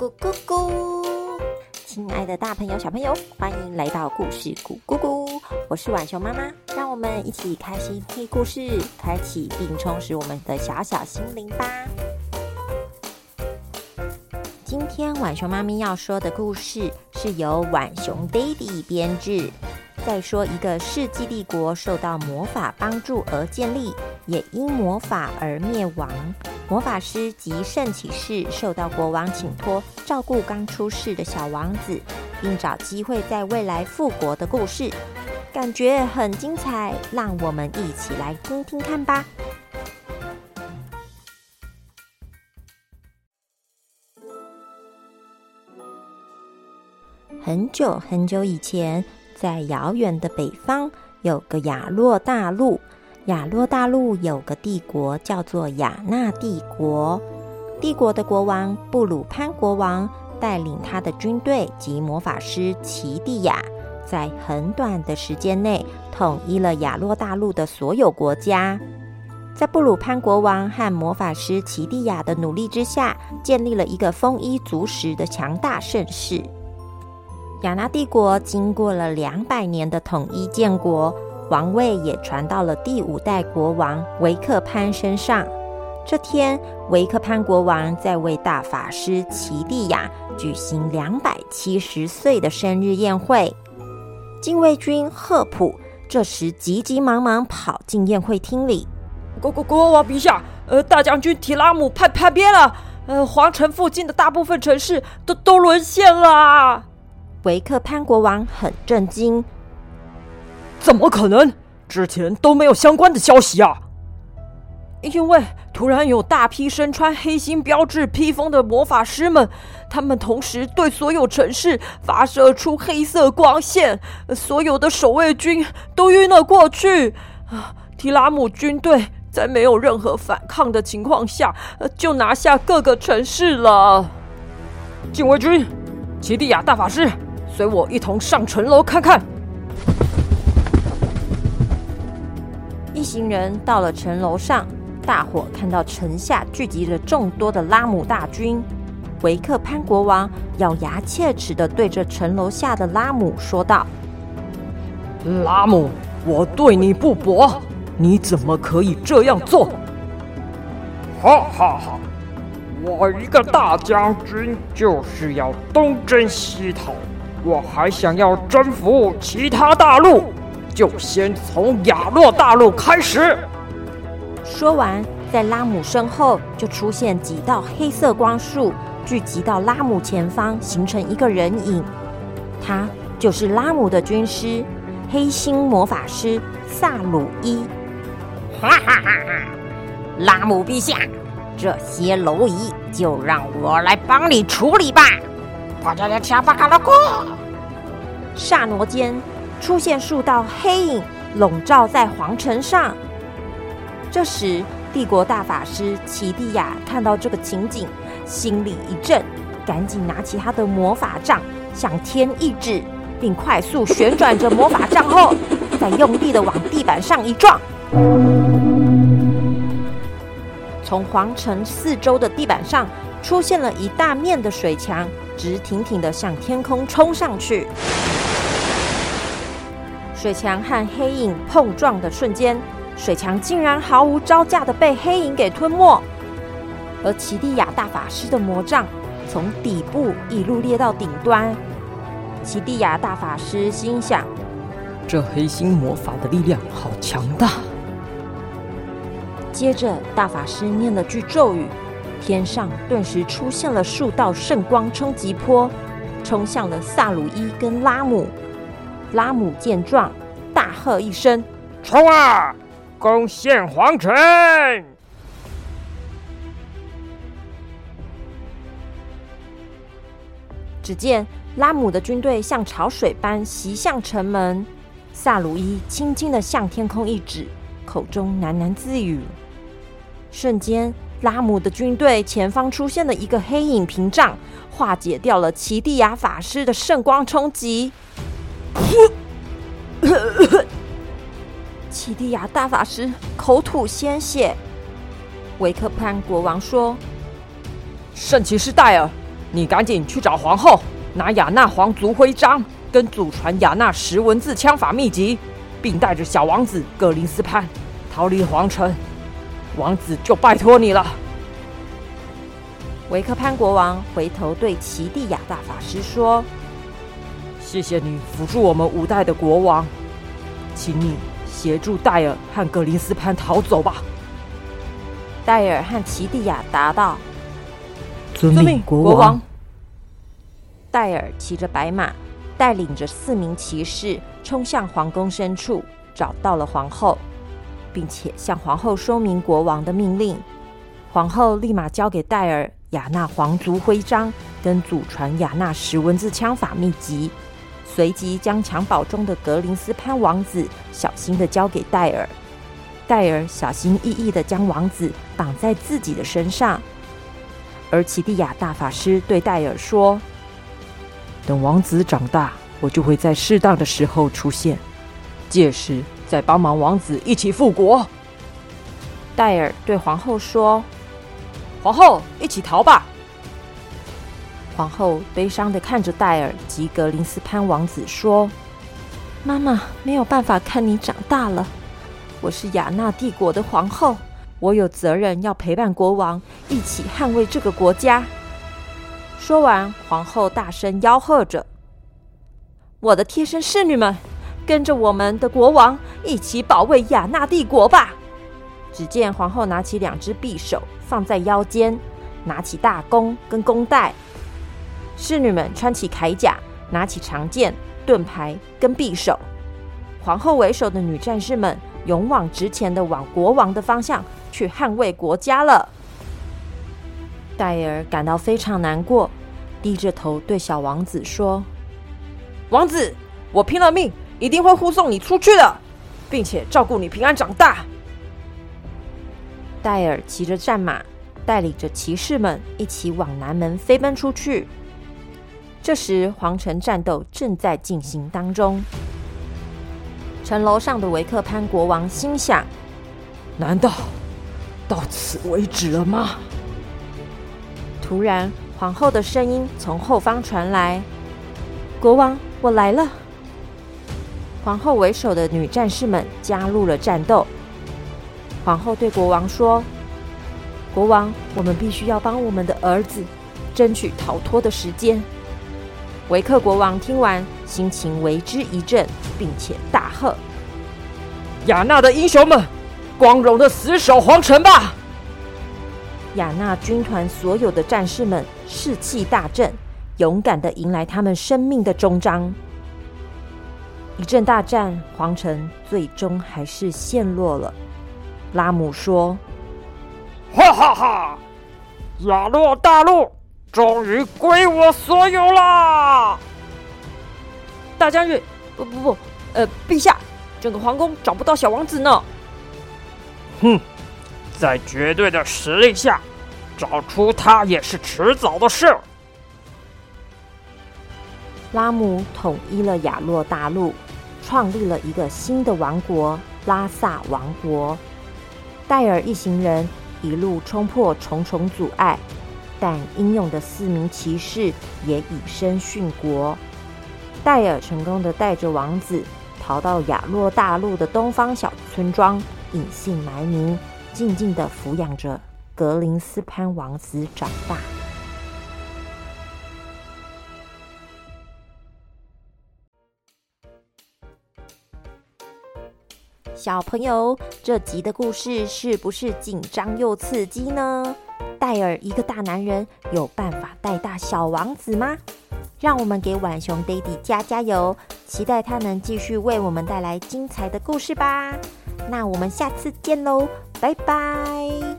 咕咕咕，亲爱的大朋友小朋友，欢迎来到故事咕咕咕，我是浣熊妈妈，让我们一起开心听故事，开启并充实我们的小小心灵吧。今天浣熊妈咪要说的故事是由浣熊 Daddy 编制。再说一个世纪帝国受到魔法帮助而建立，也因魔法而灭亡。魔法师及圣骑士受到国王请托，照顾刚出世的小王子，并找机会在未来复国的故事，感觉很精彩，让我们一起来听听看吧。很久很久以前，在遥远的北方有个亚洛大陆，亚洛大陆有个帝国叫做雅纳帝国。帝国的国王布鲁潘国王带领他的军队及魔法师奇蒂亚，在很短的时间内统一了亚洛大陆的所有国家。在布鲁潘国王和魔法师奇蒂亚的努力之下，建立了一个丰衣足食的强大盛世。雅纳帝国经过了200年的统一建国，王位也传到了第5代国王维克潘身上。这天，维克潘国王在为大法师奇蒂亚举行270岁的生日宴会。禁卫军赫普这时急急忙忙跑进宴会厅里。国王陛下，大将军提拉姆叛变了，皇城附近的大部分城市都沦陷了。维克潘国王很震惊，怎么可能？之前都没有相关的消息啊！因为突然有大批身穿黑心标志披风的魔法师们，他们同时对所有城市发射出黑色光线，所有的守卫军都晕了过去。提拉姆军队在没有任何反抗的情况下，就拿下各个城市了。禁卫军，奇蒂亚大法师，随我一同上城楼看看。一行人到了城楼上，大伙看到城下聚集了众多的拉姆大军。维克潘国王咬牙切齿地对着城楼下的拉姆说道：拉姆，我对你不薄，你怎么可以这样做？哈哈哈，我一个大将军就是要东征西讨，我还想要征服其他大陆，就先从亚洛大陆开始。说完，在拉姆身后就出现几道黑色光束，聚集到拉姆前方，形成一个人影。他就是拉姆的军师，黑心魔法师萨鲁伊。哈哈哈哈，拉姆陛下，这些蝼蚁就让我来帮你处理吧！刹那间，出现数道黑影笼罩在皇城上。这时，帝国大法师奇蒂亚看到这个情景，心里一震，赶紧拿起他的魔法杖向天一指，并快速旋转着魔法杖后，再用力的往地板上一撞。从皇城四周的地板上出现了一大面的水墙，直挺挺地向天空冲上去。水墙和黑影碰撞的瞬间，水墙竟然毫无招架地被黑影给吞没。而奇蒂亚大法师的魔杖从底部一路裂到顶端。奇蒂亚大法师心想：这黑心魔法的力量好强大。接着，大法师念了句咒语，天上顿时出现了数道圣光冲击波，冲向了萨鲁伊跟拉姆。拉姆见状，大喝一声：“冲啊！攻陷皇城！”只见拉姆的军队像潮水般袭向城门。萨鲁伊轻轻地向天空一指，口中喃喃自语。瞬间，拉姆的军队前方出现了一个黑影屏障，化解掉了奇蒂亚法师的圣光冲击。奇蒂亚大法师口吐鲜血。维克潘国王说：“圣骑士戴尔，你赶紧去找皇后，拿雅纳皇族徽章跟祖传雅纳石文字枪法秘籍，并带着小王子格林斯潘逃离皇城。王子就拜托你了。”维克潘国王回头对奇蒂亚大法师说：“谢谢你辅助我们五代的国王，请你协助戴尔和格林斯潘逃走吧。”戴尔和奇蒂亚答道：“遵命，国王。”戴尔骑着白马，带领着4名骑士冲向皇宫深处，找到了皇后，并且向皇后说明国王的命令。皇后立马交给戴尔雅纳皇族徽章跟祖传雅纳石文字枪法秘籍，随即将襁褓中的格林斯潘王子小心的交给戴尔。戴尔小心翼翼的将王子绑在自己的身上，而奇蒂亚大法师对戴尔说：“等王子长大，我就会在适当的时候出现，届时再帮忙王子一起复国。”戴尔对皇后说：“皇后，一起逃吧。”皇后悲伤地看着戴尔及格林斯潘王子说：“妈妈没有办法看你长大了，我是雅纳帝国的皇后，我有责任要陪伴国王一起捍卫这个国家。”说完，皇后大声吆喝着：“我的贴身侍女们，跟着我们的国王一起保卫雅纳帝国吧！”只见皇后拿起2只匕首放在腰间，拿起大弓跟弓带，侍女们穿起铠甲，拿起长剑、盾牌跟匕首。皇后为首的女战士们勇往直前的往国王的方向去捍卫国家了。戴尔感到非常难过，低着头对小王子说：“王子，我拼了命一定会护送你出去的，并且照顾你平安长大。”戴尔骑着战马，带领着骑士们一起往南门飞奔出去。这时皇城战斗正在进行当中，城楼上的维克潘国王心想：“难道到此为止了吗？”突然，皇后的声音从后方传来：“国王，我来了。”皇后为首的女战士们加入了战斗。皇后对国王说：“国王，我们必须要帮我们的儿子争取逃脱的时间。”维克国王听完，心情为之一振，并且大喝：“雅纳的英雄们，光荣的死守皇城吧！”雅纳军团所有的战士们士气大振，勇敢地迎来他们生命的终章。一阵大战，皇城最终还是陷落了。拉姆说：“哈哈哈！亚洛大陆终于归我所有啦！”大将军，陛下，整个皇宫找不到小王子呢。在绝对的实力下，找出他也是迟早的事。拉姆统一了亚洛大陆，创立了一个新的王国——拉萨王国。戴尔一行人一路冲破重重阻碍，但英勇的4名骑士也以身殉国。戴尔成功的带着王子逃到亚洛大陆的东方小村庄，隐姓埋名，静静的抚养着格林斯潘王子长大。小朋友，这集的故事是不是紧张又刺激呢？戴尔一个大男人有办法带大小王子吗？让我们给浣熊 Daddy 加油，期待他能继续为我们带来精彩的故事吧。那我们下次见喽，拜拜。